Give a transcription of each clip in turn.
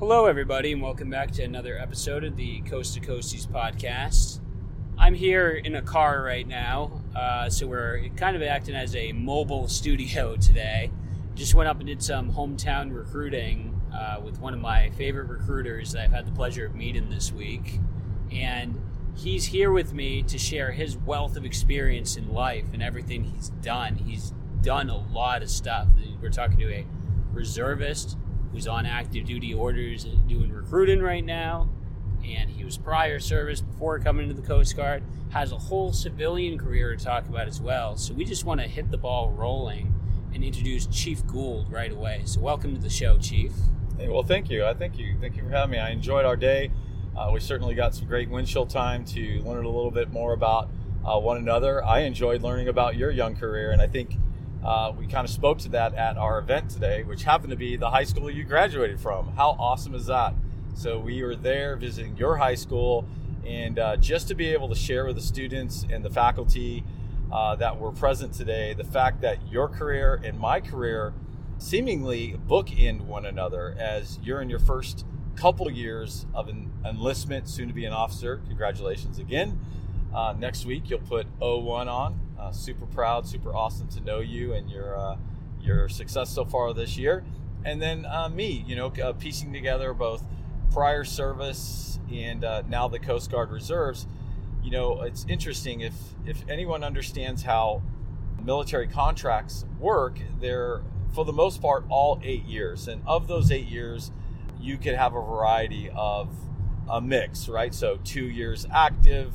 Hello, everybody, and welcome back to another episode of the Coast to Coasties podcast. I'm here in a car right now, so we're kind of acting as a mobile studio today. Just went up and did some hometown recruiting with one of my favorite recruiters that I've had the pleasure of meeting this week. And he's here with me to share his wealth of experience in life and everything he's done. He's done a lot of stuff. We're talking to a reservist who's on active duty orders and doing recruiting right now, and he was prior service before coming into the Coast Guard, has a whole civilian career to talk about as well. So we just want to hit the ball rolling and introduce Chief Gould right away. So welcome to the show, Chief. Hey, well, thank you. Thank you for having me. I enjoyed our day. We certainly got some great windshield time to learn a little bit more about one another. I enjoyed learning about your young career, and I think we kind of spoke to that at our event today, which happened to be the high school you graduated from. How awesome is that? So we were there visiting your high school, and just to be able to share with the students and the faculty that were present today, the fact that your career and my career seemingly bookend one another, as you're in your first couple years of an enlistment, soon to be an officer. Congratulations again. Next week, you'll put 01 on. Super proud, super awesome to know you and your success so far this year. And then me, piecing together both prior service and now the Coast Guard Reserves. You know, it's interesting if anyone understands how military contracts work, they're for the most part all 8 years. And of those 8 years, you could have a variety of a mix, right? So 2 years active,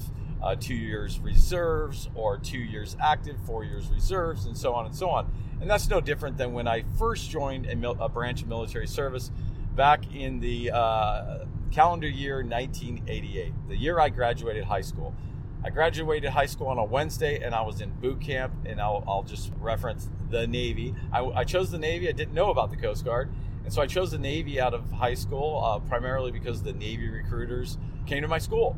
2 years reserves, or 2 years active, 4 years reserves, and so on and so on. And that's no different than when I first joined a branch of military service back in the calendar year 1988, the year I graduated high school. I graduated high school on a Wednesday, and I was in boot camp, and I'll just reference the Navy. I chose the Navy. I didn't know about the Coast Guard. And so I chose the Navy out of high school, primarily because the Navy recruiters came to my school.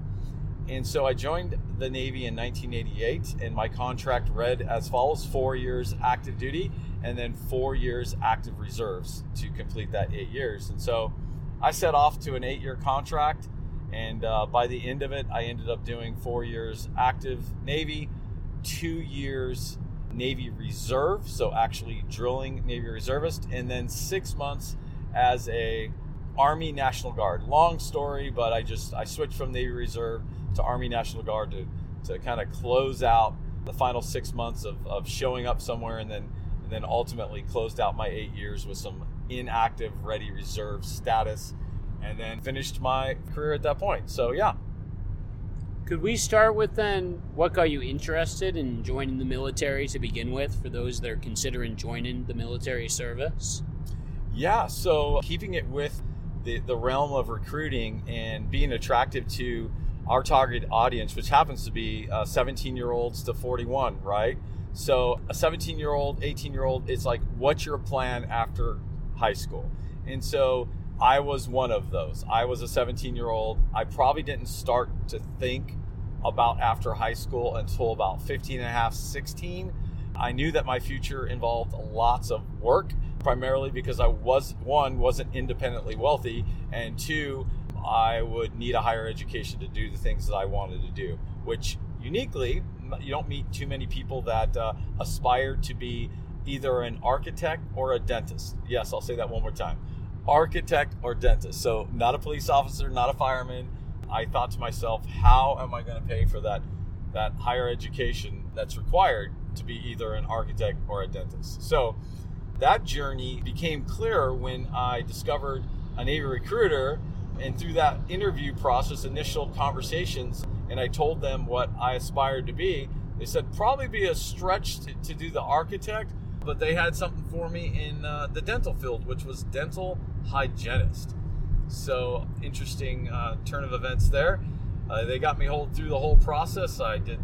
And so I joined the Navy in 1988, and my contract read as follows: 4 years active duty and then 4 years active reserves to complete that 8 years. And so I set off to an 8-year contract, and by the end of it, I ended up doing 4 years active Navy, 2 years Navy Reserve, so actually drilling Navy reservist, and then 6 months as a Army National Guard. Long story, but I switched from Navy Reserve to Army National Guard to kind of close out the final 6 months of showing up somewhere, and then ultimately closed out my 8 years with some inactive ready reserve status, and then finished my career at that point. So yeah. Could we start with then what got you interested in joining the military to begin with, for those that are considering joining the military service? Yeah, so keeping it with the realm of recruiting and being attractive to our target audience, which happens to be 17-year-olds to 41, right? So a 17-year-old, 18-year-old, it's like, what's your plan after high school? And so I was one of those. I was a 17-year-old. I probably didn't start to think about after high school until about 15 and a half, 16. I knew that my future involved lots of work, primarily because I wasn't independently wealthy, and two, I would need a higher education to do the things that I wanted to do, which uniquely, you don't meet too many people that aspire to be either an architect or a dentist. Yes, I'll say that one more time. Architect or dentist. So not a police officer, not a fireman. I thought to myself, how am I going to pay for that higher education that's required to be either an architect or a dentist? So that journey became clearer when I discovered a Navy recruiter, and through that interview process, initial conversations, and I told them what I aspired to be. They said probably be a stretch to do the architect, but they had something for me in the dental field, which was dental hygienist. So interesting turn of events there. They got me through the whole process. I did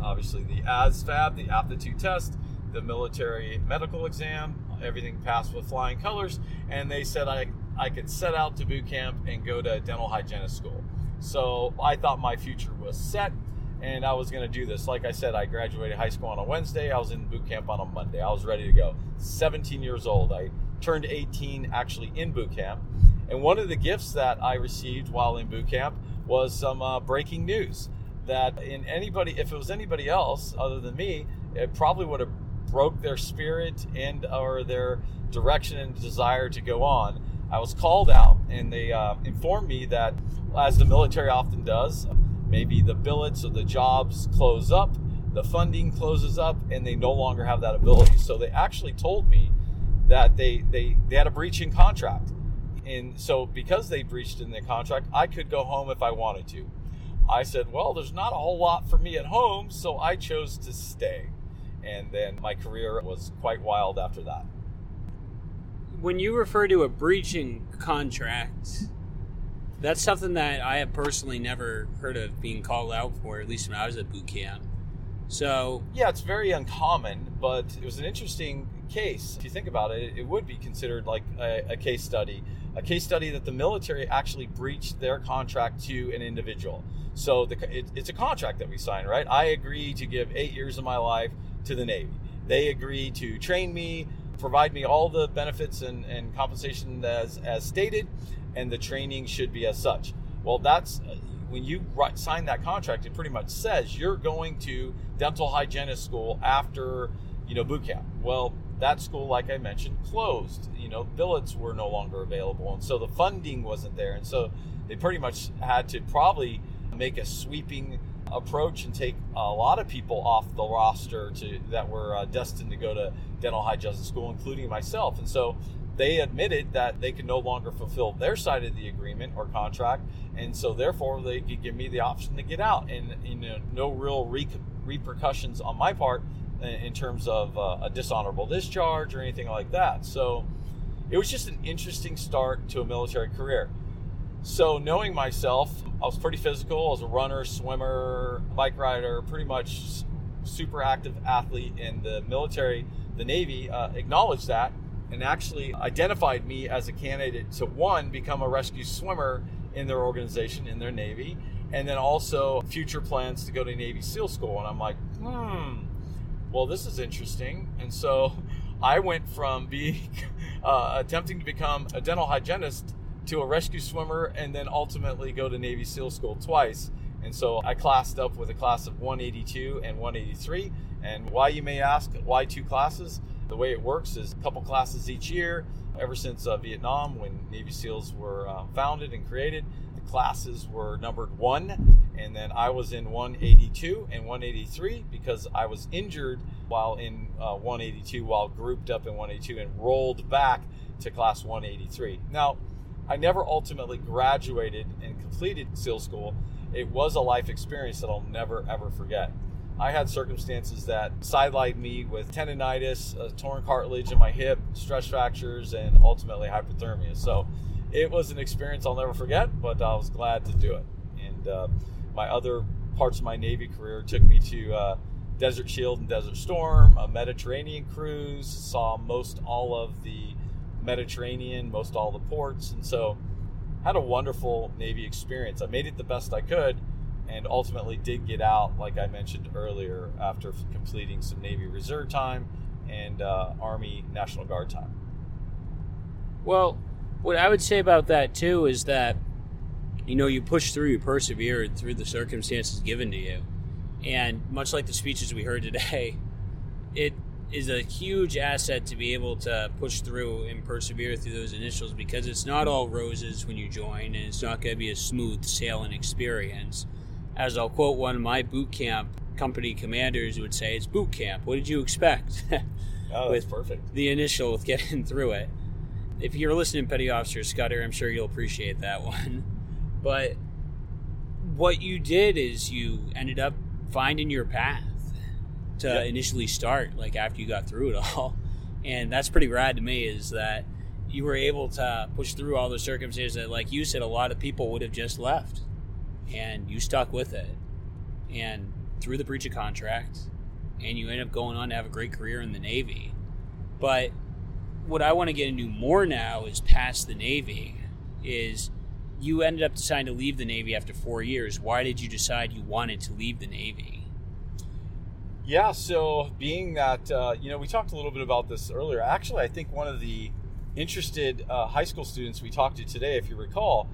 obviously the ASVAB, the aptitude test, the military medical exam, everything passed with flying colors, and they said I could set out to boot camp and go to dental hygienist school. So I thought my future was set, and I was going to do this. Like I said, I graduated high school on a Wednesday. I was in boot camp on a Monday. I was ready to go. 17 years old. I turned 18 actually in boot camp, And one of the gifts that I received while in boot camp was some breaking news that if it was anybody else other than me, it probably would have broke their spirit and or their direction and desire to go on. I was called out, and they informed me that, as the military often does, maybe the billets or the jobs close up, the funding closes up, and they no longer have that ability. So they actually told me that they had a breach in contract. And so because they breached in the contract, I could go home if I wanted to. I said, well, there's not a whole lot for me at home, so I chose to stay. And then my career was quite wild after that. When you refer to a breach in contract, that's something that I have personally never heard of being called out for, at least when I was at boot camp. So yeah, it's very uncommon, but it was an interesting case. If you think about it, it would be considered like a case study. A case study that the military actually breached their contract to an individual. So it's a contract that we sign, right? I agree to give 8 years of my life to the Navy. They agree to train me, provide me all the benefits and compensation as stated, and the training should be as such. Well, that's when you sign that contract, it pretty much says you're going to dental hygienist school after, boot camp. Well, that school, like I mentioned, closed. Billets were no longer available, and so the funding wasn't there. And so they pretty much had to probably make a sweeping approach and take a lot of people off the roster that were destined to go to dental hygienist school, including myself. And so they admitted that they could no longer fulfill their side of the agreement or contract, and so therefore they could give me the option to get out, and no real repercussions on my part in terms of a dishonorable discharge or anything like that. So it was just an interesting start to a military career. So knowing myself, I was pretty physical. I was a runner, swimmer, bike rider, pretty much super active athlete, and the military, the Navy, acknowledged that and actually identified me as a candidate to, one, become a rescue swimmer in their organization, in their Navy, and then also future plans to go to Navy SEAL school. And I'm like, well, this is interesting. And so I went from being attempting to become a dental hygienist to a rescue swimmer, and then ultimately go to Navy SEAL school twice. And so I classed up with a class of 182 and 183. And why, you may ask, why two classes? The way it works is a couple classes each year. Ever since Vietnam, when Navy SEALs were founded and created, the classes were numbered 1, and then I was in 182 and 183 because I was injured while in 182, while grouped up in 182, and rolled back to class 183. Now, I never ultimately graduated and completed SEAL school. It was a life experience that I'll never, ever forget. I had circumstances that sidelined me with tendonitis, a torn cartilage in my hip, stress fractures, and ultimately hypothermia. So it was an experience I'll never forget, but I was glad to do it. And my other parts of my Navy career took me to Desert Shield and Desert Storm, a Mediterranean cruise, saw most all of the Mediterranean, most all the ports, and so had a wonderful Navy experience. I made it the best I could, and ultimately did get out, like I mentioned earlier, after completing some Navy Reserve time and Army National Guard time. Well, what I would say about that too is that, you pushed through, you persevered through the circumstances given to you. And much like the speeches we heard today, it is a huge asset to be able to push through and persevere through those initials, because it's not all roses when you join, and it's not going to be a smooth sailing experience. As I'll quote one of my boot camp company commanders would say, it's boot camp. What did you expect? Oh, that's perfect. The initial with getting through it. If you're listening, Petty Officer Scudder, I'm sure you'll appreciate that one. But what you did is you ended up finding your path to initially start, like after you got through it all. And that's pretty rad to me, is that you were able to push through all the circumstances that, like you said, a lot of people would have just left. And you stuck with it, and through the breach of contract, and you end up going on to have a great career in the Navy. But what I want to get into more now is past the Navy, is you ended up deciding to leave the Navy after 4 years. Why did you decide you wanted to leave the Navy? Yeah, so being that, we talked a little bit about this earlier. Actually, I think one of the interested high school students we talked to today, if you recall,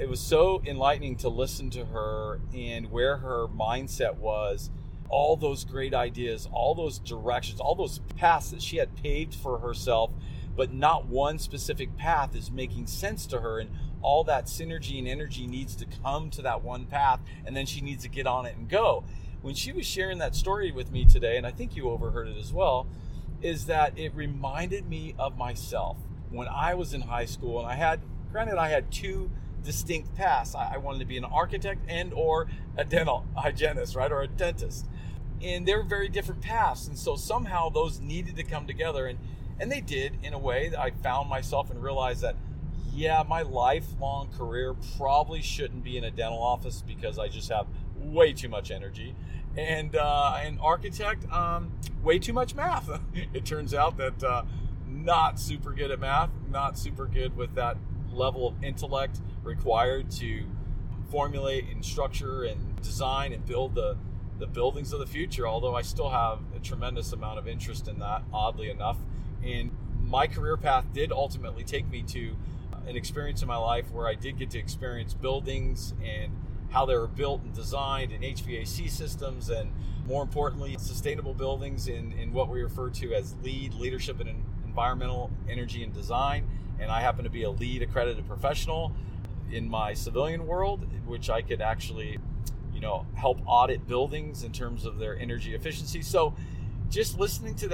it was so enlightening to listen to her and where her mindset was, all those great ideas, all those directions, all those paths that she had paved for herself, but not one specific path is making sense to her. And all that synergy and energy needs to come to that one path, and then she needs to get on it and go. When she was sharing that story with me today, and I think you overheard it as well, is that it reminded me of myself when I was in high school, and I had two distinct paths. I wanted to be an architect and or a dental hygienist, right, or a dentist. And they were very different paths, and so somehow those needed to come together, and they did in a way that I found myself and realized that, yeah, my lifelong career probably shouldn't be in a dental office because I just have way too much energy. And an architect, way too much math. It turns out that not super good at math, not super good with that level of intellect required to formulate and structure and design and build the buildings of the future, although I still have a tremendous amount of interest in that, oddly enough. And my career path did ultimately take me to an experience in my life where I did get to experience buildings and how they were built and designed, and HVAC systems, and more importantly, sustainable buildings in what we refer to as LEED, Leadership in Environmental Energy and Design. And I happen to be a LEED accredited professional in my civilian world, which I could actually, help audit buildings in terms of their energy efficiency. So just listening to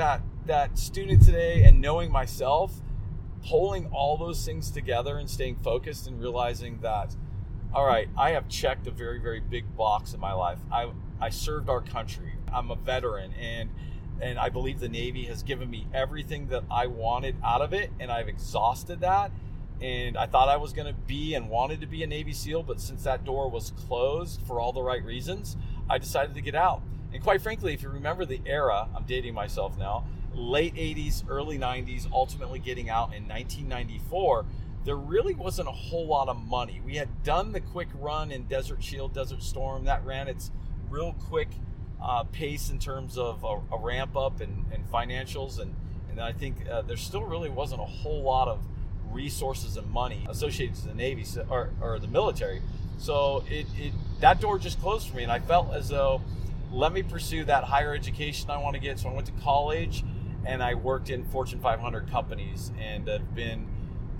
that student today and knowing myself, pulling all those things together and staying focused and realizing that, all right, I have checked a very, very big box in my life. I served our country. I'm a veteran, and I believe the Navy has given me everything that I wanted out of it, and I've exhausted that. And I thought I was going to be and wanted to be a Navy SEAL, but since that door was closed for all the right reasons, I decided to get out. And quite frankly, if you remember the era, I'm dating myself now, late 80s, early 90s, ultimately getting out in 1994, there really wasn't a whole lot of money. We had done the quick run in Desert Shield, Desert Storm. That ran its real quick pace in terms of a ramp up and financials. And I think there still really wasn't a whole lot of resources and money associated to the Navy or the military. So that door just closed for me. And I felt as though, let me pursue that higher education I want to get. So I went to college and I worked in Fortune 500 companies, and have been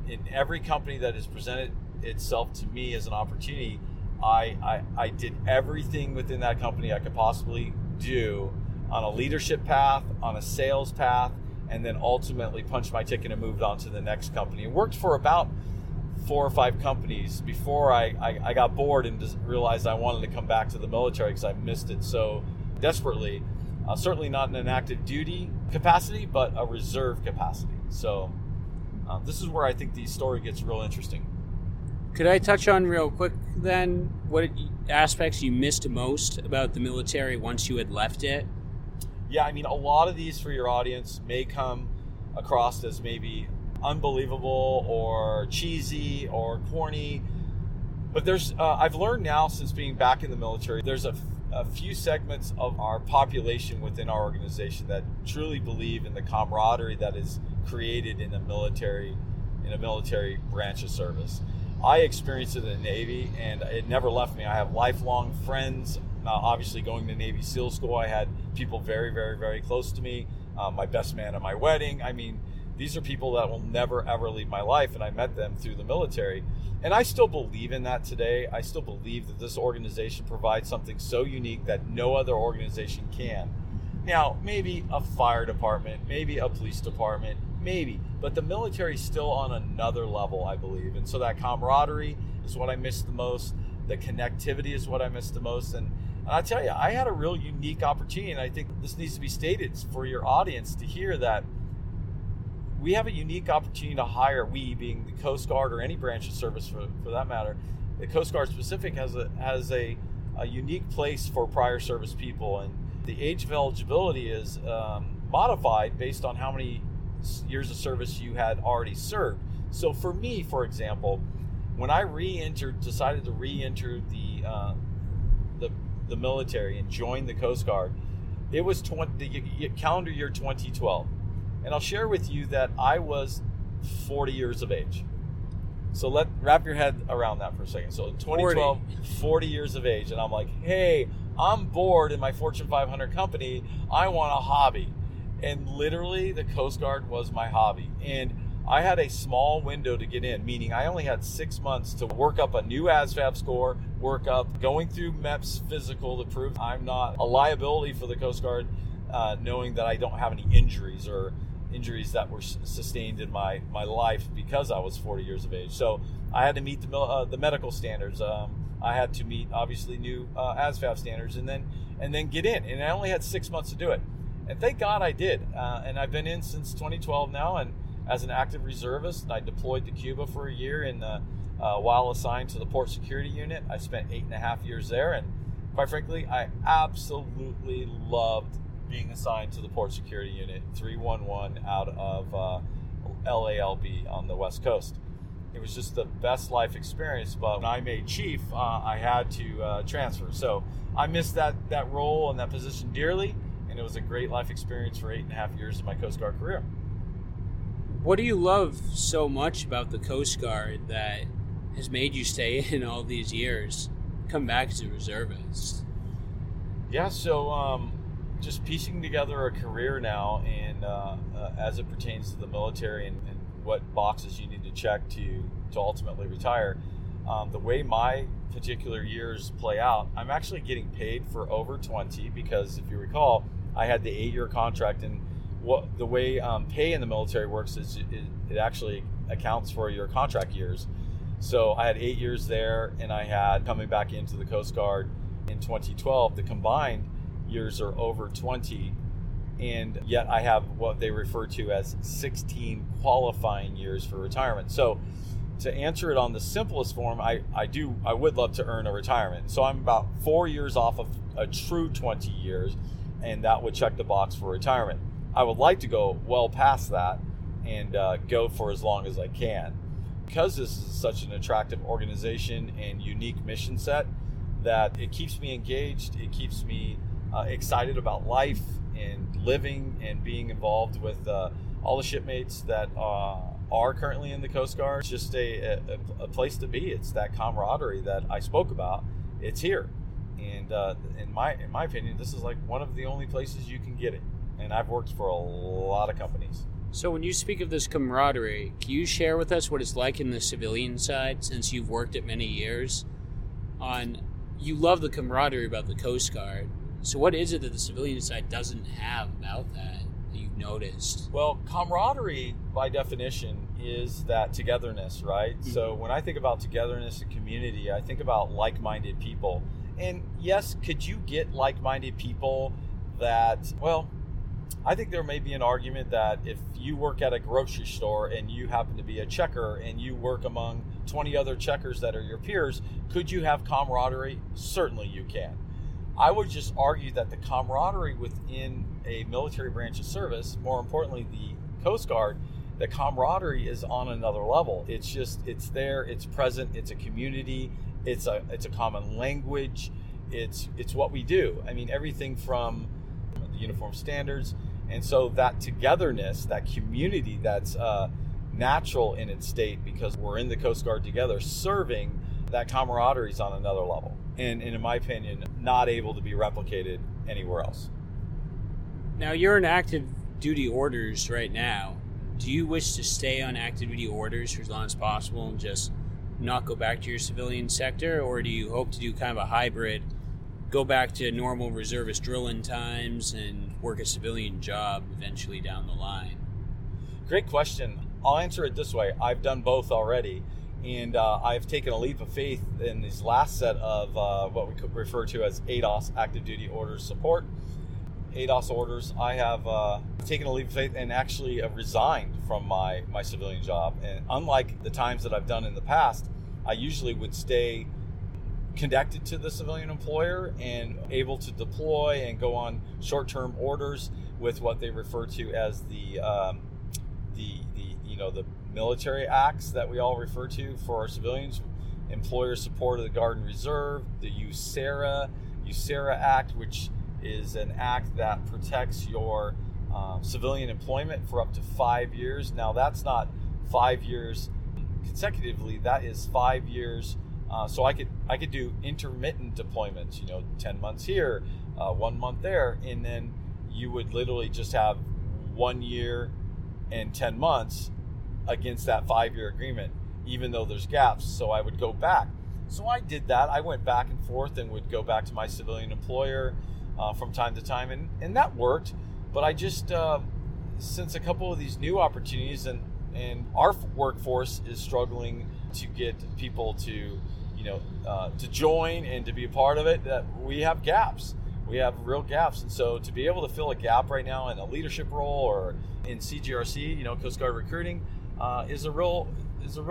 in every company that has presented itself to me as an opportunity. I did everything within that company I could possibly do on a leadership path, on a sales path, and then ultimately punched my ticket and moved on to the next company. And worked for about 4 or 5 companies before I got bored and just realized I wanted to come back to the military because I missed it so desperately. Certainly not in an active duty capacity, but a reserve capacity. So this is where I think the story gets real interesting. Could I touch on real quick then what aspects you missed most about the military once you had left it? Yeah, I mean, a lot of these for your audience may come across as maybe unbelievable or cheesy or corny, but there's I've learned now since being back in the military, there's a few segments of our population within our organization that truly believe in the camaraderie that is created in a military branch of service. I experienced it in the Navy, and it never left me. I have lifelong friends. Now, obviously, going to Navy SEAL school, I had people very, very, very close to me. My best man at my wedding. I mean, these are people that will never, ever leave my life, and I met them through the military. And I still believe in that today. I still believe that this organization provides something so unique that no other organization can. Now, maybe a fire department, maybe a police department, maybe, but the military is still on another level, I believe. And so that camaraderie is what I miss the most. The connectivity is what I miss the most. And I tell you, I had a real unique opportunity, and I think this needs to be stated for your audience to hear that we have a unique opportunity to hire, we being the Coast Guard or any branch of service for that matter. The Coast Guard specific has a unique place for prior service people, and the age of eligibility is modified based on how many years of service you had already served. So for me, for example, when I decided to re-enter the military and join the Coast Guard, it was the calendar year 2012. And I'll share with you that I was 40 years of age. So wrap your head around that for a second. So in 2012, 40 years of age, and I'm like, hey, I'm bored in my Fortune 500 company. I want a hobby. And literally the Coast Guard was my hobby. And I had a small window to get in, meaning I only had 6 months to work up a new ASVAB score, work up going through MEPS physical to prove I'm not a liability for the Coast Guard, knowing that I don't have any injuries or injuries that were sustained in my life because I was 40 years of age. So I had to meet the medical standards. I had to meet obviously new ASVAB standards and then get in. And I only had 6 months to do it. And thank God I did. And I've been in since 2012 now. And as an active reservist, I deployed to Cuba for a year. And while assigned to the Port Security Unit, I spent 8.5 years there. And quite frankly, I absolutely loved being assigned to the Port Security Unit 311 out of LALB on the West Coast. It was just the best life experience, but when I made chief, I had to transfer. So I missed that role and that position dearly, and it was a great life experience for 8.5 years of my Coast Guard career. What do you love so much about the Coast Guard that has made you stay in all these years, come back as a reservist? Yeah, so just piecing together a career now, and as it pertains to the military and what boxes you need to check to ultimately retire, the way my particular years play out, I'm actually getting paid for over 20, because if you recall, I had the 8-year contract, and what the way pay in the military works is it actually accounts for your contract years. So I had 8 years there, and I had, coming back into the Coast Guard in 2012, the combined years are over 20, and yet I have what they refer to as 16 qualifying years for retirement. So to answer it on the simplest form, I would love to earn a retirement. So I'm about 4 years off of a true 20 years, and that would check the box for retirement. I would like to go well past that and go for as long as I can. Because this is such an attractive organization and unique mission set, that it keeps me engaged, it keeps me excited about life and living and being involved with all the shipmates that are currently in the Coast Guard. It's just a place to be. It's that camaraderie that I spoke about. It's here, and in my opinion, this is like one of the only places you can get it. And I've worked for a lot of companies. So when you speak of this camaraderie, can you share with us what it's like in the civilian side, since you've worked it many years? You love the camaraderie about the Coast Guard. So what is it that the civilian side doesn't have about that you've noticed? Well, camaraderie, by definition, is that togetherness, right? Mm-hmm. So when I think about togetherness and community, I think about like-minded people. And yes, could you get like-minded people that, well, I think there may be an argument that if you work at a grocery store and you happen to be a checker and you work among 20 other checkers that are your peers, could you have camaraderie? Certainly you can. I would just argue that the camaraderie within a military branch of service, more importantly, the Coast Guard, the camaraderie is on another level. It's just, it's there, it's present, it's a community, it's a common language, it's what we do. I mean, everything from the uniform standards. And so that togetherness, that community that's natural in its state because we're in the Coast Guard together serving, that camaraderie is on another level. And in my opinion, not able to be replicated anywhere else. Now, you're in active duty orders right now. Do you wish to stay on active duty orders for as long as possible and just not go back to your civilian sector? Or do you hope to do kind of a hybrid, go back to normal reservist drilling times and work a civilian job eventually down the line? Great question. I'll answer it this way. I've done both already. And I've taken a leap of faith in this last set of what we could refer to as ADOS, Active Duty Orders Support. ADOS orders, I have taken a leap of faith and actually resigned from my civilian job. And unlike the times that I've done in the past, I usually would stay connected to the civilian employer and able to deploy and go on short-term orders with what they refer to as the military acts that we all refer to for our civilians, employer support of the Guard and Reserve, the USERRA Act, which is an act that protects your civilian employment for up to 5 years. Now, that's not 5 years consecutively, that is 5 years. So I could do intermittent deployments, 10 months here, 1 month there, and then you would literally just have 1 year and 10 months against that 5 year agreement, even though there's gaps. So I would go back. So I did that. I went back and forth and would go back to my civilian employer from time to time, and that worked. But I just, since a couple of these new opportunities, and our workforce is struggling to get people to, to join and to be a part of it, that we have gaps. We have real gaps. And so to be able to fill a gap right now in a leadership role or in CGRC, Coast Guard recruiting, is a real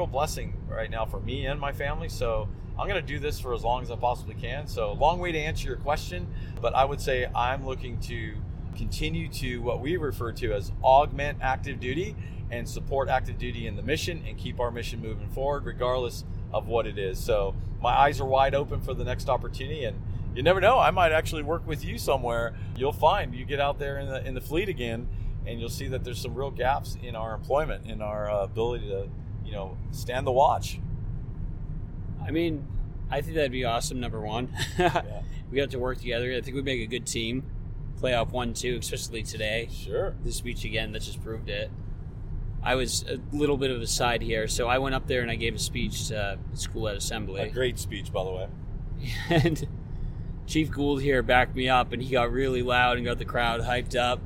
blessing right now for me and my family. So I'm going to do this for as long as I possibly can. So long way to answer your question, but I would say I'm looking to continue to what we refer to as augment active duty and support active duty in the mission and keep our mission moving forward regardless of what it is. So my eyes are wide open for the next opportunity, and you never know, I might actually work with you somewhere. You'll find you get out there in the fleet again, and you'll see that there's some real gaps in our employment, in our ability to, stand the watch. I mean, I think that'd be awesome. Number one, yeah. We have to work together. I think we make a good team. Play off 1-2, especially today. Sure. This speech again that just proved it. I was a little bit of a side here, so I went up there and I gave a speech to school at assembly. A great speech, by the way. And Chief Gould here backed me up, and he got really loud and got the crowd hyped up.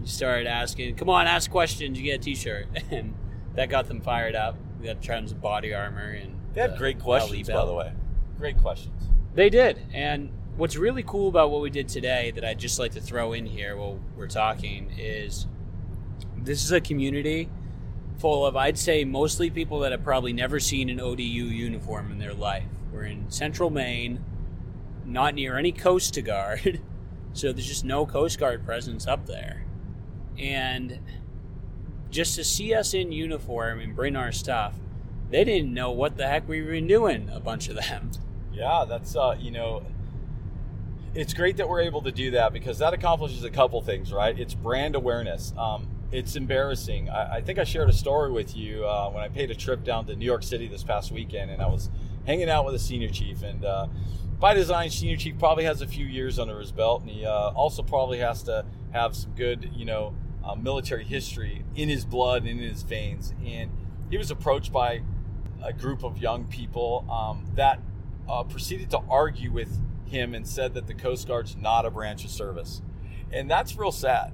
He started asking, "Come on, ask questions. You get a T-shirt," and that got them fired up. We got tons of body armor, and they had great questions, by the way. Great questions. They did, and what's really cool about what we did today that I'd just like to throw in here while we're talking is this is a community full of, I'd say, mostly people that have probably never seen an ODU uniform in their life. We're in central Maine, not near any Coast Guard, so there's just no Coast Guard presence up there. And just to see us in uniform and bring our stuff, they didn't know what the heck we were doing, a bunch of them. Yeah, that's, it's great that we're able to do that because that accomplishes a couple things, right? It's brand awareness. It's embarrassing. I think I shared a story with you when I paid a trip down to New York City this past weekend, and I was hanging out with a senior chief. And by design, senior chief probably has a few years under his belt, and he also probably has to have some good, military history in his blood and in his veins. And he was approached by a group of young people that proceeded to argue with him and said that the Coast Guard's not a branch of service. And that's real sad.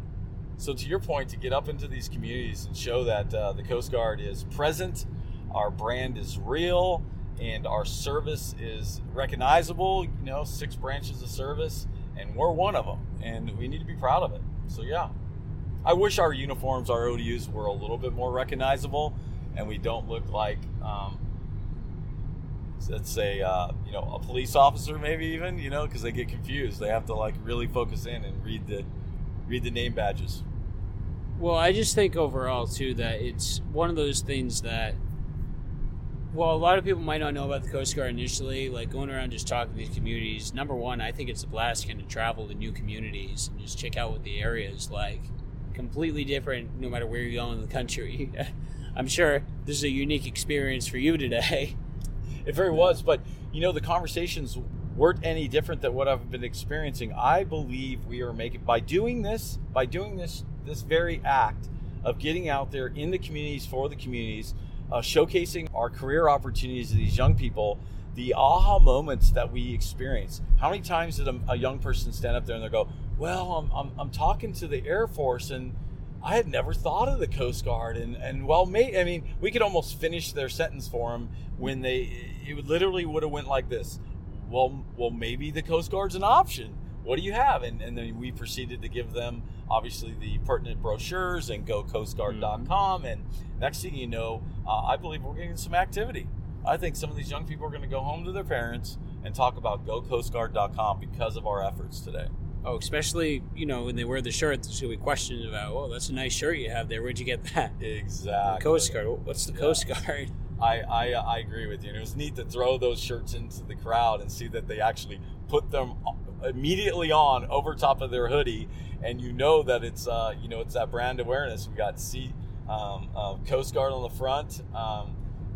So to your point, to get up into these communities and show that the Coast Guard is present, our brand is real, and our service is recognizable, 6 branches of service, and we're one of them, and we need to be proud of it. So yeah, I wish our uniforms, our ODUs, were a little bit more recognizable, and we don't look like, let's say, a police officer, maybe even, because they get confused. They have to really focus in and read the name badges. Well, I just think overall too that it's one of those things that, while a lot of people might not know about the Coast Guard initially, going around just talking to these communities. Number one, I think it's a blast to travel to new communities and just check out what the area is like. Completely different, no matter where you go in the country. I'm sure this is a unique experience for you today. It very was, but the conversations weren't any different than what I've been experiencing. I believe we are making, by doing this very act of getting out there in the communities, for the communities, showcasing our career opportunities to these young people, the aha moments that we experience. How many times did a young person stand up there and they go, "Well, I'm talking to the Air Force and I had never thought of the Coast Guard," and well, mate, I mean, we could almost finish their sentence for them when it literally would have went like this. Well, maybe the Coast Guard's an option. What do you have? And then we proceeded to give them, obviously, the pertinent brochures and GoCoastGuard.com. Mm-hmm. And next thing you know, I believe we're getting some activity. I think some of these young people are going to go home to their parents and talk about GoCoastGuard.com because of our efforts today. Oh, especially, when they wear the shirt, there's going to be questions about, "Oh, that's a nice shirt you have there. Where'd you get that?" Exactly. The Coast Guard. What's the Coast Guard? I agree with you. And it was neat to throw those shirts into the crowd and see that they actually put them immediately on over top of their hoodie. And that it's that brand awareness. We got C, of Coast Guard on the front,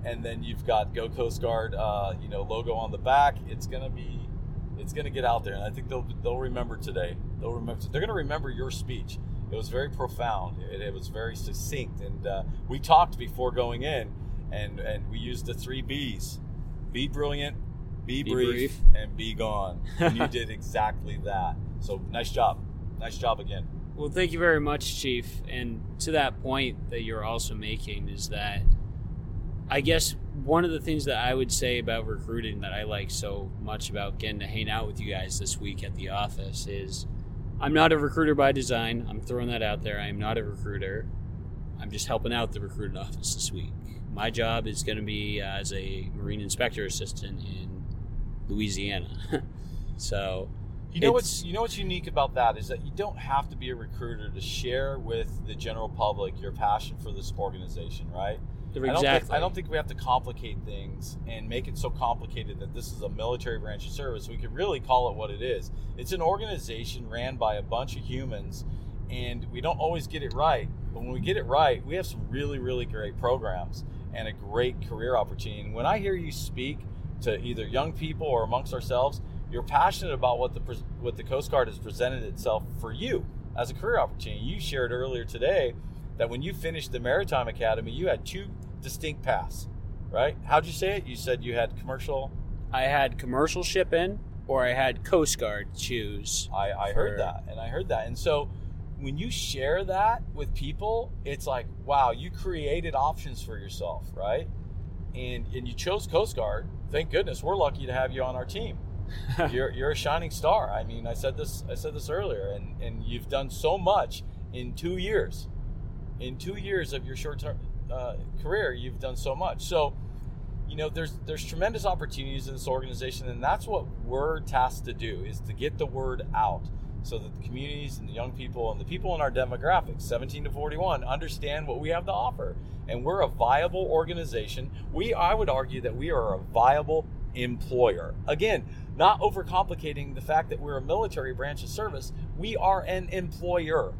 and then you've got Go Coast Guard, logo on the back. It's gonna get out there, and I think they'll remember today. They're gonna remember your speech. It was very profound. It was very succinct, and we talked before going in, and we used the 3 B's: be brilliant, be brief, and be gone. And you did exactly that. So nice job again. Well, thank you very much, Chief. And to that point that you're also making is that, I guess one of the things that I would say about recruiting that I like so much about getting to hang out with you guys this week at the office is I'm not a recruiter by design. I'm throwing that out there. I am not a recruiter. I'm just helping out the recruiting office this week. My job is going to be as a Marine Inspector Assistant in Louisiana. So, what's unique about that is that you don't have to be a recruiter to share with the general public your passion for this organization, right? Exactly. I don't think we have to complicate things and make it so complicated that this is a military branch of service. We could really call it what it is. It's an organization ran by a bunch of humans, and we don't always get it right. But when we get it right, we have some really, really great programs and a great career opportunity. And when I hear you speak to either young people or amongst ourselves, you're passionate about what the Coast Guard has presented itself for you as a career opportunity. You shared earlier today that when you finished the Maritime Academy, you had 2 distinct paths, right? How'd you say it? You said you had commercial. I had commercial shipping, or I had Coast Guard choose. I heard that. And so when you share that with people, it's like, wow, you created options for yourself, right? And you chose Coast Guard. Thank goodness we're lucky to have you on our team. You're a shining star. I mean, I said this earlier, and you've done so much in 2 years. In 2 years of your short-term career, you've done so much. So, there's tremendous opportunities in this organization, and that's what we're tasked to do, is to get the word out so that the communities and the young people and the people in our demographics, 17 to 41, understand what we have to offer. And we're a viable organization. I would argue that we are a viable employer. Again, not overcomplicating the fact that we're a military branch of service. We are an employer,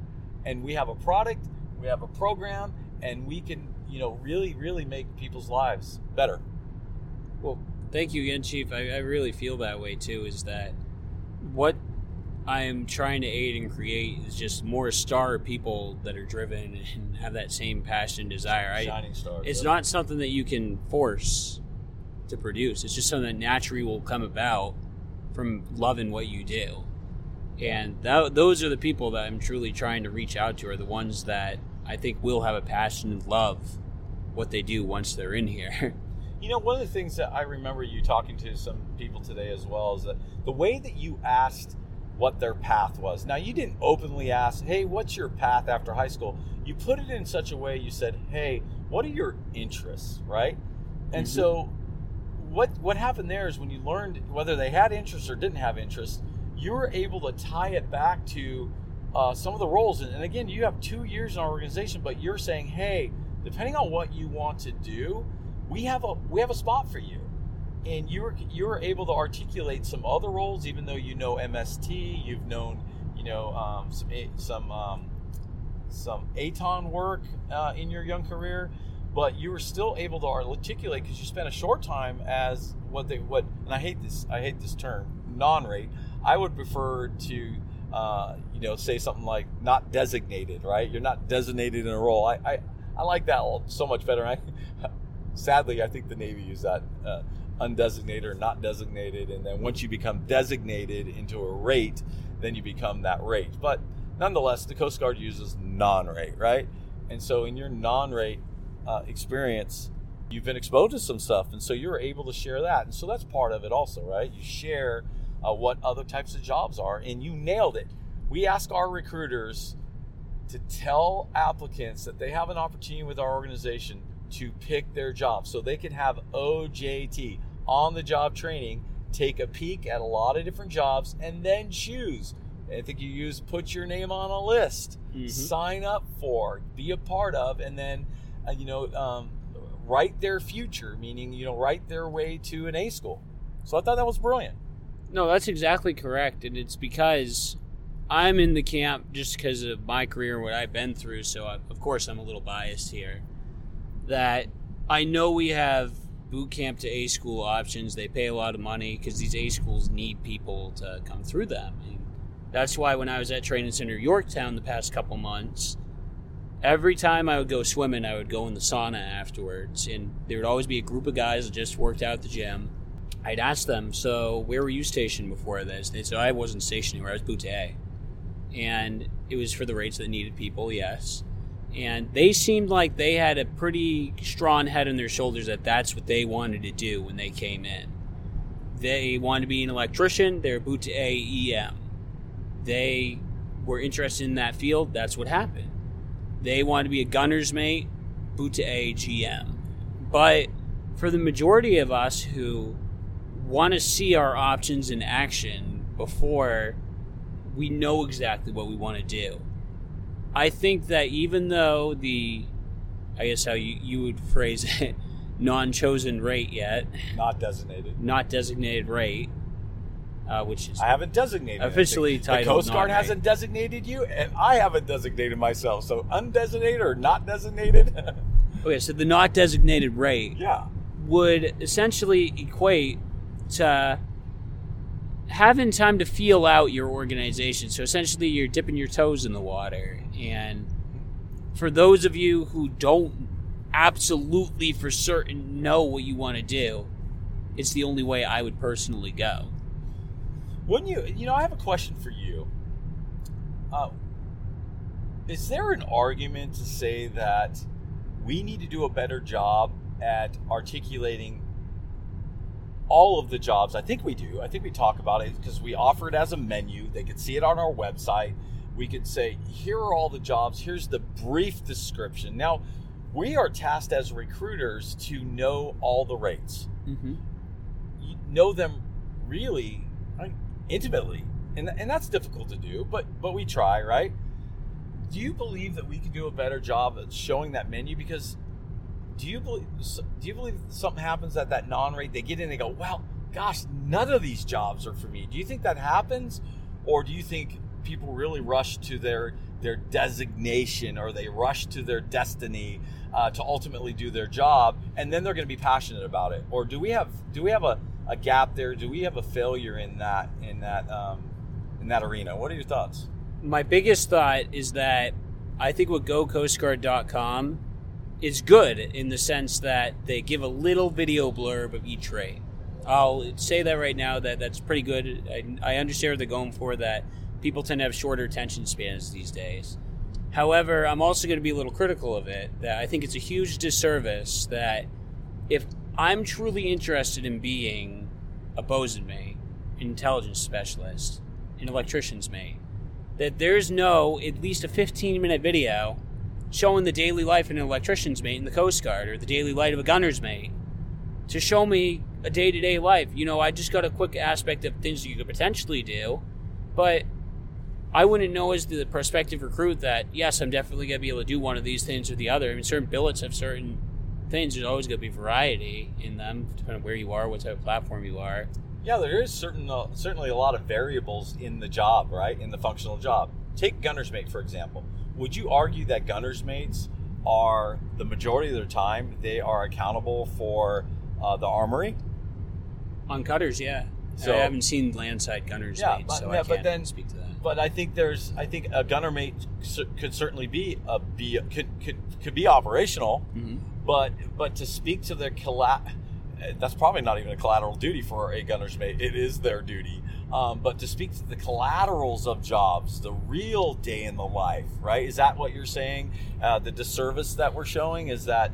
and we have a product. We have a program, and we can, really, really make people's lives better. Well, thank you again, Chief. I really feel that way, too, is that what I am trying to aid and create is just more star people that are driven and have that same passion and desire. Shining stars. It's not something that you can force to produce. It's just something that naturally will come about from loving what you do. And those are the people that I'm truly trying to reach out to, are the ones that I think will have a passion and love what they do once they're in here. One of the things that I remember you talking to some people today as well is that the way that you asked what their path was. Now, you didn't openly ask, hey, what's your path after high school? You put it in such a way, you said, hey, what are your interests, right? And mm-hmm. So what happened there is when you learned whether they had interests or didn't have interests, you were able to tie it back to some of the roles. And again, you have 2 years in our organization, but you're saying, hey, depending on what you want to do, we have a spot for you. And you were able to articulate some other roles, even though MST, you've known some ATON work in your young career, but you were still able to articulate because you spent a short time as and I hate this term, non-rate. I would prefer to, say something like not designated, right? You're not designated in a role. I like that so much better. Sadly, I think the Navy used that undesignated or not designated. And then once you become designated into a rate, then you become that rate. But nonetheless, the Coast Guard uses non-rate, right? And so in your non-rate experience, you've been exposed to some stuff. And so you're able to share that. And so that's part of it also, right? You share what other types of jobs are, and you nailed it. We ask our recruiters to tell applicants that they have an opportunity with our organization to pick their job so they can have OJT, on-the-job training, take a peek at a lot of different jobs, and then choose. I think you use put your name on a list, mm-hmm. sign up for, be a part of, and then, write their future, meaning, write their way to an A school. So I thought that was brilliant. No, that's exactly correct, and it's because I'm in the camp just because of my career and what I've been through, so of course I'm a little biased here, that I know we have boot camp to A school options. They pay a lot of money because these A schools need people to come through them. And that's why when I was at Training Center Yorktown the past couple months, every time I would go swimming, I would go in the sauna afterwards, and there would always be a group of guys that just worked out at the gym. I'd ask them, so where were you stationed before this? They'd say, I wasn't stationed anywhere, I was boot to A. And it was for the rates that needed people, yes. And they seemed like they had a pretty strong head on their shoulders that that's what they wanted to do when they came in. They wanted to be an electrician, they were boot to AEM. They were interested in that field, that's what happened. They wanted to be a gunner's mate, boot to A, GM. But for the majority of us who want to see our options in action before we know exactly what we want to do, I think that even though the, I guess how you would phrase it, non-chosen rate yet. Not designated. Not designated rate. Which is I haven't designated officially anything. Titled. The Coast Guard hasn't designated you, and I haven't designated myself. So undesignated or not designated. Okay, so the not designated rate would essentially equate to having time to feel out your organization. So essentially, you're dipping your toes in the water. And for those of you who don't absolutely for certain know what you want to do, it's the only way I would personally go. Wouldn't you? You know, I have a question for you. Is there an argument to say that we need to do a better job at articulating all of the jobs? I think we do. I think we talk about it because we offer it as a menu. They could see it on our website. We could say, here are all the jobs. Here's the brief description. Now, we are tasked as recruiters to know all the rates. Mm-hmm. You know them really intimately, and that's difficult to do, but we try, right? Do you believe that we could do a better job at showing that menu? Because do you believe something happens at that non-rate? They get in and they go, well, gosh, none of these jobs are for me. Do you think that happens, or do you think people really rush to their designation, or they rush to their destiny to ultimately do their job, and then they're going to be passionate about it? Or do we have a gap there? Do we have a failure in that arena? What are your thoughts? My biggest thought is that I think what GoCoastGuard.com is good in the sense that they give a little video blurb of each rate. I'll say that right now, that's pretty good. I understand what they're going for, that people tend to have shorter attention spans these days. However, I'm also going to be a little critical of it, that I think it's a huge disservice that if I'm truly interested in being a bosun mate, an intelligence specialist, an electrician's mate, that there's no at least a 15-minute video showing the daily life of an electrician's mate in the Coast Guard, or the daily life of a gunner's mate, to show me a day-to-day life. You know, I just got a quick aspect of things that you could potentially do, but I wouldn't know as the prospective recruit that, yes, I'm definitely going to be able to do one of these things or the other. I mean, certain billets have certain things. There's always going to be variety in them, depending on where you are, what type of platform you are. Yeah, there is certainly a lot of variables in the job, right? In the functional job. Take gunner's mate, for example. Would you argue that gunner's mates are, the majority of their time, they are accountable for the armory? On cutters, yeah. So, I haven't seen landside gunner's mates, so I can't speak to that. But I think I think a gunner mate could certainly be could be operational, mm-hmm. But to speak to their that's probably not even a collateral duty for a gunner's mate. It is their duty. But to speak to the collaterals of jobs, the real day in the life, right? Is that what you're saying? The disservice that we're showing is that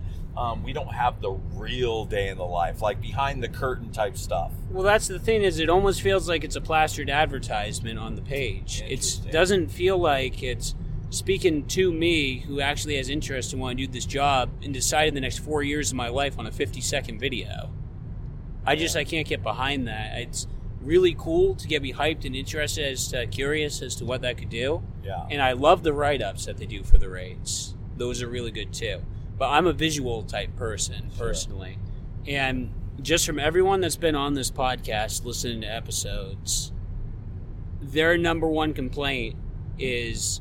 we don't have the real day in the life, like behind the curtain type stuff. Well, that's the thing, is it almost feels like it's a plastered advertisement on the page. It doesn't feel like it's speaking to me, who actually has interest in wanting to do this job and decided the next 4 years of my life on a 50-second video. I can't get behind that. It's really cool to get me hyped and interested, curious as to what that could do. Yeah. And I love the write-ups that they do for the rates. Those are really good too. But I'm a visual type person, personally. Sure. And just from everyone that's been on this podcast listening to episodes, their number one complaint is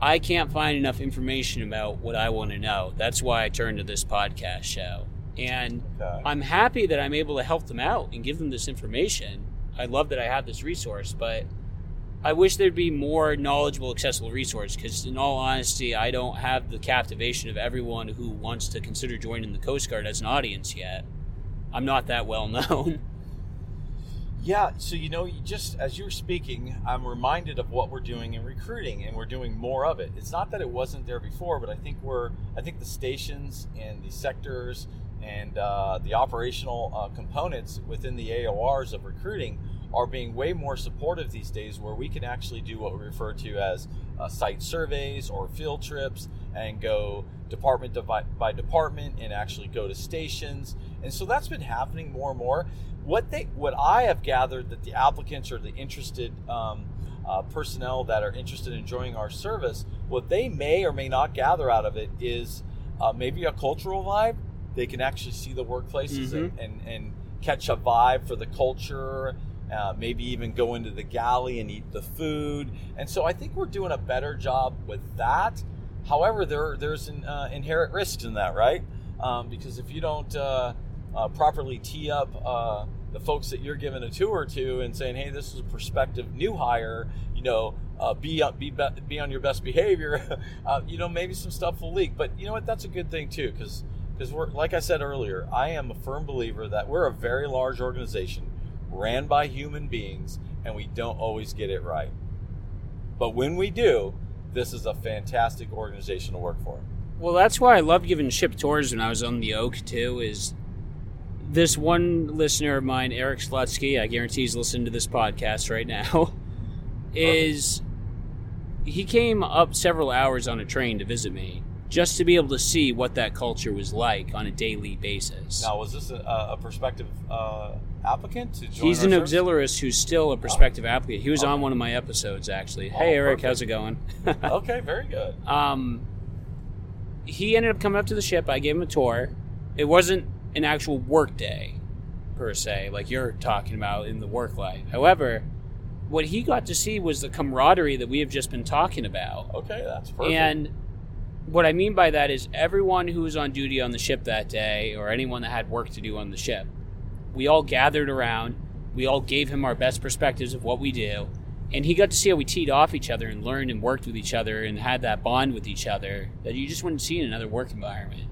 I can't find enough information about what I want to know. That's why I turned to this podcast show. And I'm happy that I'm able to help them out and give them this information. I love that I have this resource, but I wish there'd be more knowledgeable, accessible resource, because in all honesty, I don't have the captivation of everyone who wants to consider joining the Coast Guard as an audience yet. I'm not that well known. Yeah, so you just as you were speaking, I'm reminded of what we're doing in recruiting, and we're doing more of it. It's not that it wasn't there before, but I think the stations and the sectors and the operational components within the AORs of recruiting are being way more supportive these days, where we can actually do what we refer to as site surveys or field trips, and go department by department and actually go to stations. And so that's been happening more and more. What I have gathered that the applicants or the interested personnel that are interested in joining our service, what they may or may not gather out of it is maybe a cultural vibe. They can actually see the workplaces mm-hmm. and catch a vibe for the culture, maybe even go into the galley and eat the food. And so I think we're doing a better job with that. However, there's an inherent risk in that, right? Because if you don't properly tee up the folks that you're giving a tour to and saying, hey, this is a prospective new hire, be on your best behavior, maybe some stuff will leak. But you know what? That's a good thing too, because we're, like I said earlier, I am a firm believer that we're a very large organization ran by human beings, and we don't always get it right. But when we do, this is a fantastic organization to work for. Well, that's why I loved giving ship tours when I was on the Oak too, is this one listener of mine, Eric Slutsky, I guarantee he's listening to this podcast right now, is he came up several hours on a train to visit me just to be able to see what that culture was like on a daily basis. Now, was this a prospective applicant to join? He's an auxiliarist who's still a prospective applicant. He was on one of my episodes, actually. Hey, Eric, perfect. How's it going? Okay, very good. He ended up coming up to the ship. I gave him a tour. It wasn't an actual work day, per se, like you're talking about in the work life. However, what he got to see was the camaraderie that we have just been talking about. Okay, that's perfect. And what I mean by that is everyone who was on duty on the ship that day, or anyone that had work to do on the ship, we all gathered around, we all gave him our best perspectives of what we do, and he got to see how we teed off each other and learned and worked with each other and had that bond with each other that you just wouldn't see in another work environment.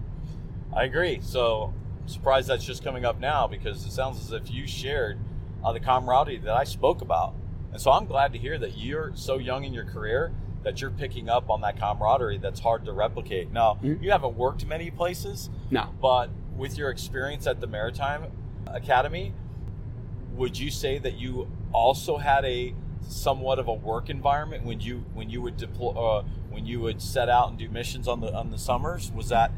I agree. So I'm surprised that's just coming up now, because it sounds as if you shared the camaraderie that I spoke about. And so I'm glad to hear that you're so young in your career that you're picking up on that camaraderie that's hard to replicate. Now, mm-hmm. You haven't worked many places. No. But with your experience at the Maritime Academy, would you say that you also had a somewhat of a work environment when you would deploy, when you would set out and do missions on the summers? Was that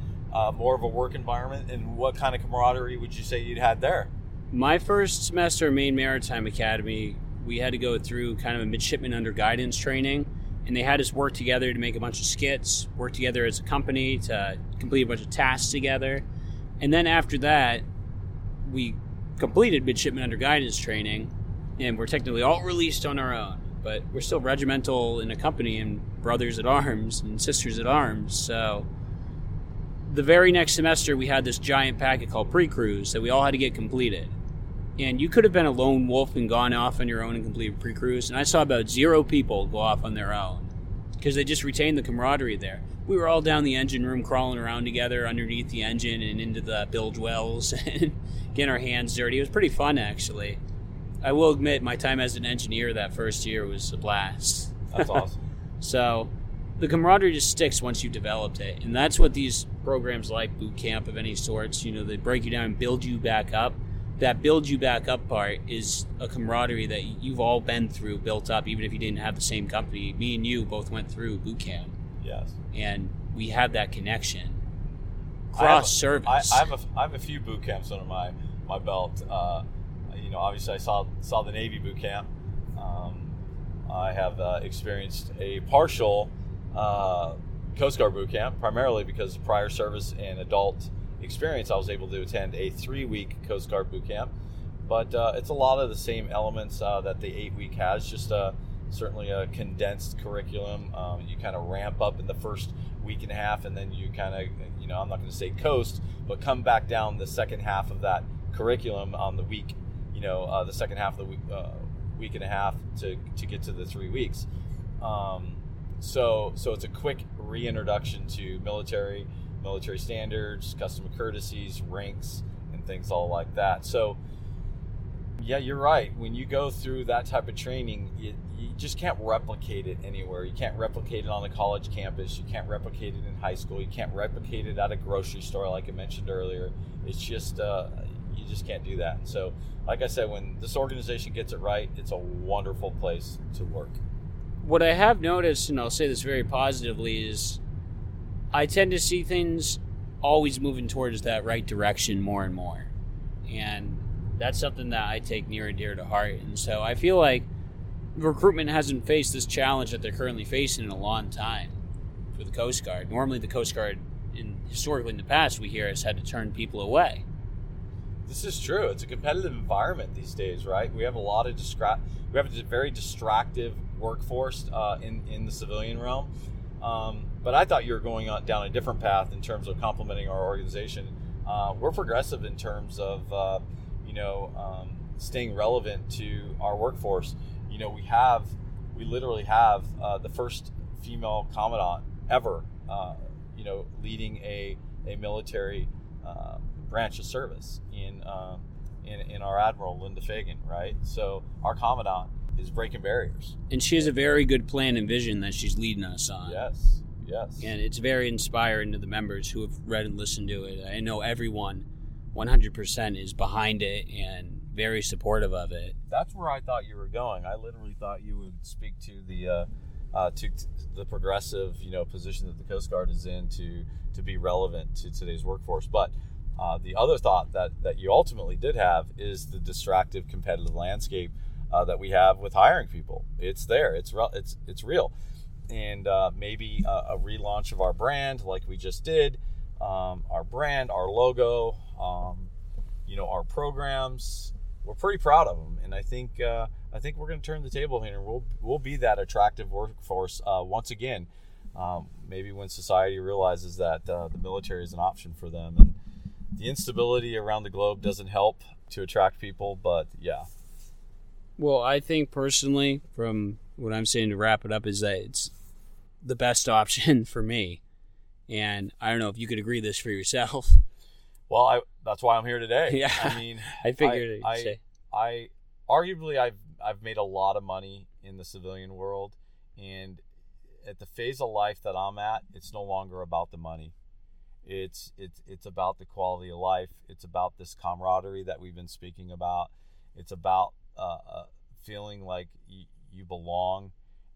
more of a work environment, and what kind of camaraderie would you say you'd had there? My first semester at Maine Maritime Academy, we had to go through kind of a midshipman under guidance training, and they had us work together to make a bunch of skits, work together as a company to complete a bunch of tasks together. And then after that, we completed midshipman under guidance training, and we're technically all released on our own, but we're still regimental in a company and brothers at arms and sisters at arms. So the very next semester, we had this giant packet called pre-cruise that we all had to get completed. And you could have been a lone wolf and gone off on your own and completed pre-cruise, and I saw about 0 people go off on their own because they just retained the camaraderie there. We were all down the engine room crawling around together underneath the engine and into the bilge wells and getting our hands dirty. It was pretty fun, actually. I will admit my time as an engineer that first year was a blast. That's awesome. So the camaraderie just sticks once you've developed it, and that's what these programs like boot camp of any sorts, they break you down and build you back up. That build you back up part is a camaraderie that you've all been through, built up, even if you didn't have the same company. Me and you both went through boot camp. Yes. And we have that connection. Cross-service. I have a few boot camps under my belt. Obviously I saw the Navy boot camp. I have experienced a partial Coast Guard boot camp, primarily because of prior service and adult experience. I was able to attend a 3-week Coast Guard boot camp, but it's a lot of the same elements that the 8-week has, just certainly a condensed curriculum. You kind of ramp up in the first week and a half, and then you kind of, you know, I'm not going to say coast, but come back down the second half of that curriculum on the week, you know, the second half of the week, week and a half to get to the 3 weeks. So it's a quick reintroduction to military standards, customs and courtesies, ranks, and things all like that. So, yeah, you're right. When you go through that type of training, you just can't replicate it anywhere. You can't replicate it on a college campus. You can't replicate it in high school. You can't replicate it at a grocery store, like I mentioned earlier. It's just, you just can't do that. So, like I said, when this organization gets it right, it's a wonderful place to work. What I have noticed, and I'll say this very positively, is I tend to see things always moving towards that right direction more and more. And that's something that I take near and dear to heart. And so I feel like recruitment hasn't faced this challenge that they're currently facing in a long time for the Coast Guard. Normally the Coast Guard, historically in the past, we hear has had to turn people away. This is true. It's a competitive environment these days, right? We have a lot of we have a very distractive workforce in the civilian realm. But I thought you were going on down a different path in terms of complementing our organization. We're progressive in terms of staying relevant to our workforce. You know, we literally have the first female commandant ever. Leading a military branch of service in our Admiral Linda Fagan, right? So our commandant is breaking barriers, and she has a very good plan and vision that she's leading us on. Yes, and it's very inspiring to the members who have read and listened to it. I know everyone 100% is behind it and very supportive of it. That's where I thought you were going. I literally thought you would speak to the progressive, position that the Coast Guard is in to be relevant to today's workforce. But the other thought that you ultimately did have is the distractive competitive landscape that we have with hiring people. It's there. It's real. And maybe a relaunch of our brand, like we just did, our brand, our logo, our programs. We're pretty proud of them, and I think we're going to turn the table here, and we'll be that attractive workforce once again. Maybe when society realizes that the military is an option for them, and the instability around the globe doesn't help to attract people. But yeah. Well, I think personally, from what I'm saying to wrap it up, is that it's the best option for me. And I don't know if you could agree this for yourself. Well, that's why I'm here today. Yeah. I mean, I figured you'd say. I've made a lot of money in the civilian world, and at the phase of life that I'm at, it's no longer about the money. It's about the quality of life. It's about this camaraderie that we've been speaking about. It's about feeling like you belong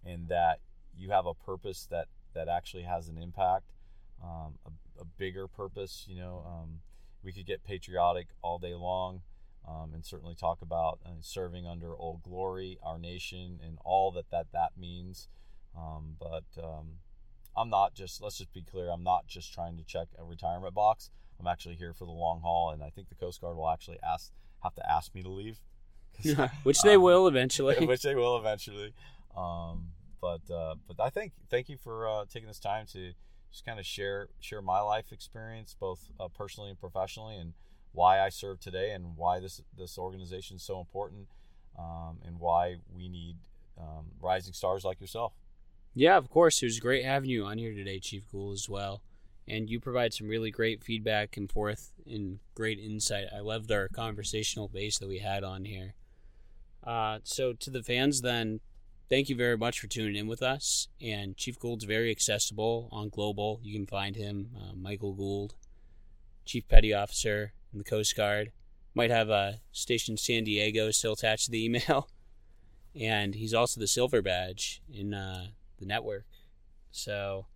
and that you have a purpose that actually has an impact, a bigger purpose. We could get patriotic all day long and certainly talk about serving under Old Glory, our nation, and all that means. I'm not just, let's just be clear, I'm not just trying to check a retirement box. I'm actually here for the long haul, and I think the Coast Guard will actually have to ask me to leave. Which they will eventually. But I think thank you for taking this time to just kind of share my life experience, both personally and professionally, and why I serve today, and why this organization is so important, and why we need rising stars like yourself. Yeah, of course. It was great having you on here today, Chief Gould, as well. And you provide some really great feedback and forth and great insight. I loved our conversational base that we had on here. So to the fans then, thank you very much for tuning in with us. And Chief Gould's very accessible on Global. You can find him, Michael Gould, Chief Petty Officer in the Coast Guard. Might have a station San Diego still attached to the email. And he's also the Silver Badge in the network. So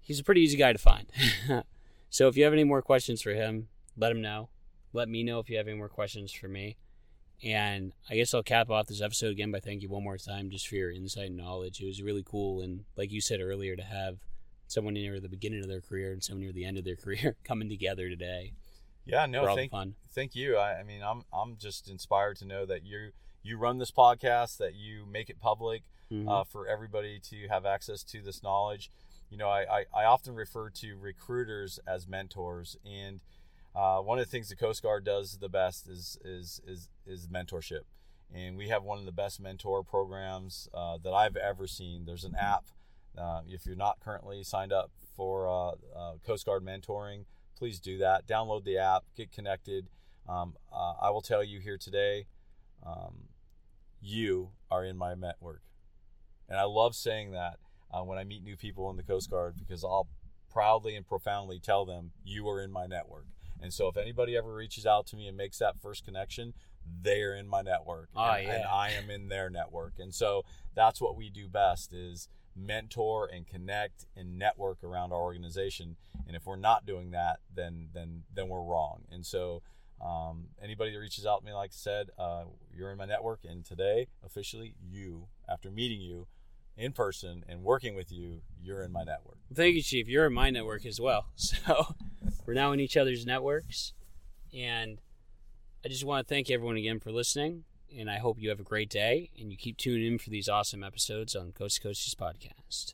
he's a pretty easy guy to find. So if you have any more questions for him, let him know. Let me know if you have any more questions for me. And I guess I'll cap off this episode again by thanking you one more time just for your insight and knowledge. It was really cool. And like you said earlier, to have someone near the beginning of their career and someone near the end of their career coming together today. Yeah, no, thank you. I mean, I'm just inspired to know that you run this podcast, that you make it public, mm-hmm. For everybody to have access to this knowledge. You know, I often refer to recruiters as mentors, and one of the things the Coast Guard does the best is mentorship. And we have one of the best mentor programs that I've ever seen. There's an app. If you're not currently signed up for Coast Guard mentoring, please do that. Download the app, get connected. I will tell you here today, you are in my network. And I love saying that when I meet new people in the Coast Guard, because I'll proudly and profoundly tell them, you are in my network. And so if anybody ever reaches out to me and makes that first connection, they're in my network. And I am in their network. And so that's what we do best, is mentor and connect and network around our organization. And if we're not doing that, then we're wrong. And so anybody that reaches out to me, like I said, you're in my network. And today, officially, you, after meeting you in person and working with you, you're in my network. Thank you, Chief. You're in my network as well. So we're now in each other's networks. And I just want to thank everyone again for listening. And I hope you have a great day, and you keep tuning in for these awesome episodes on Coast to Coasties Podcast.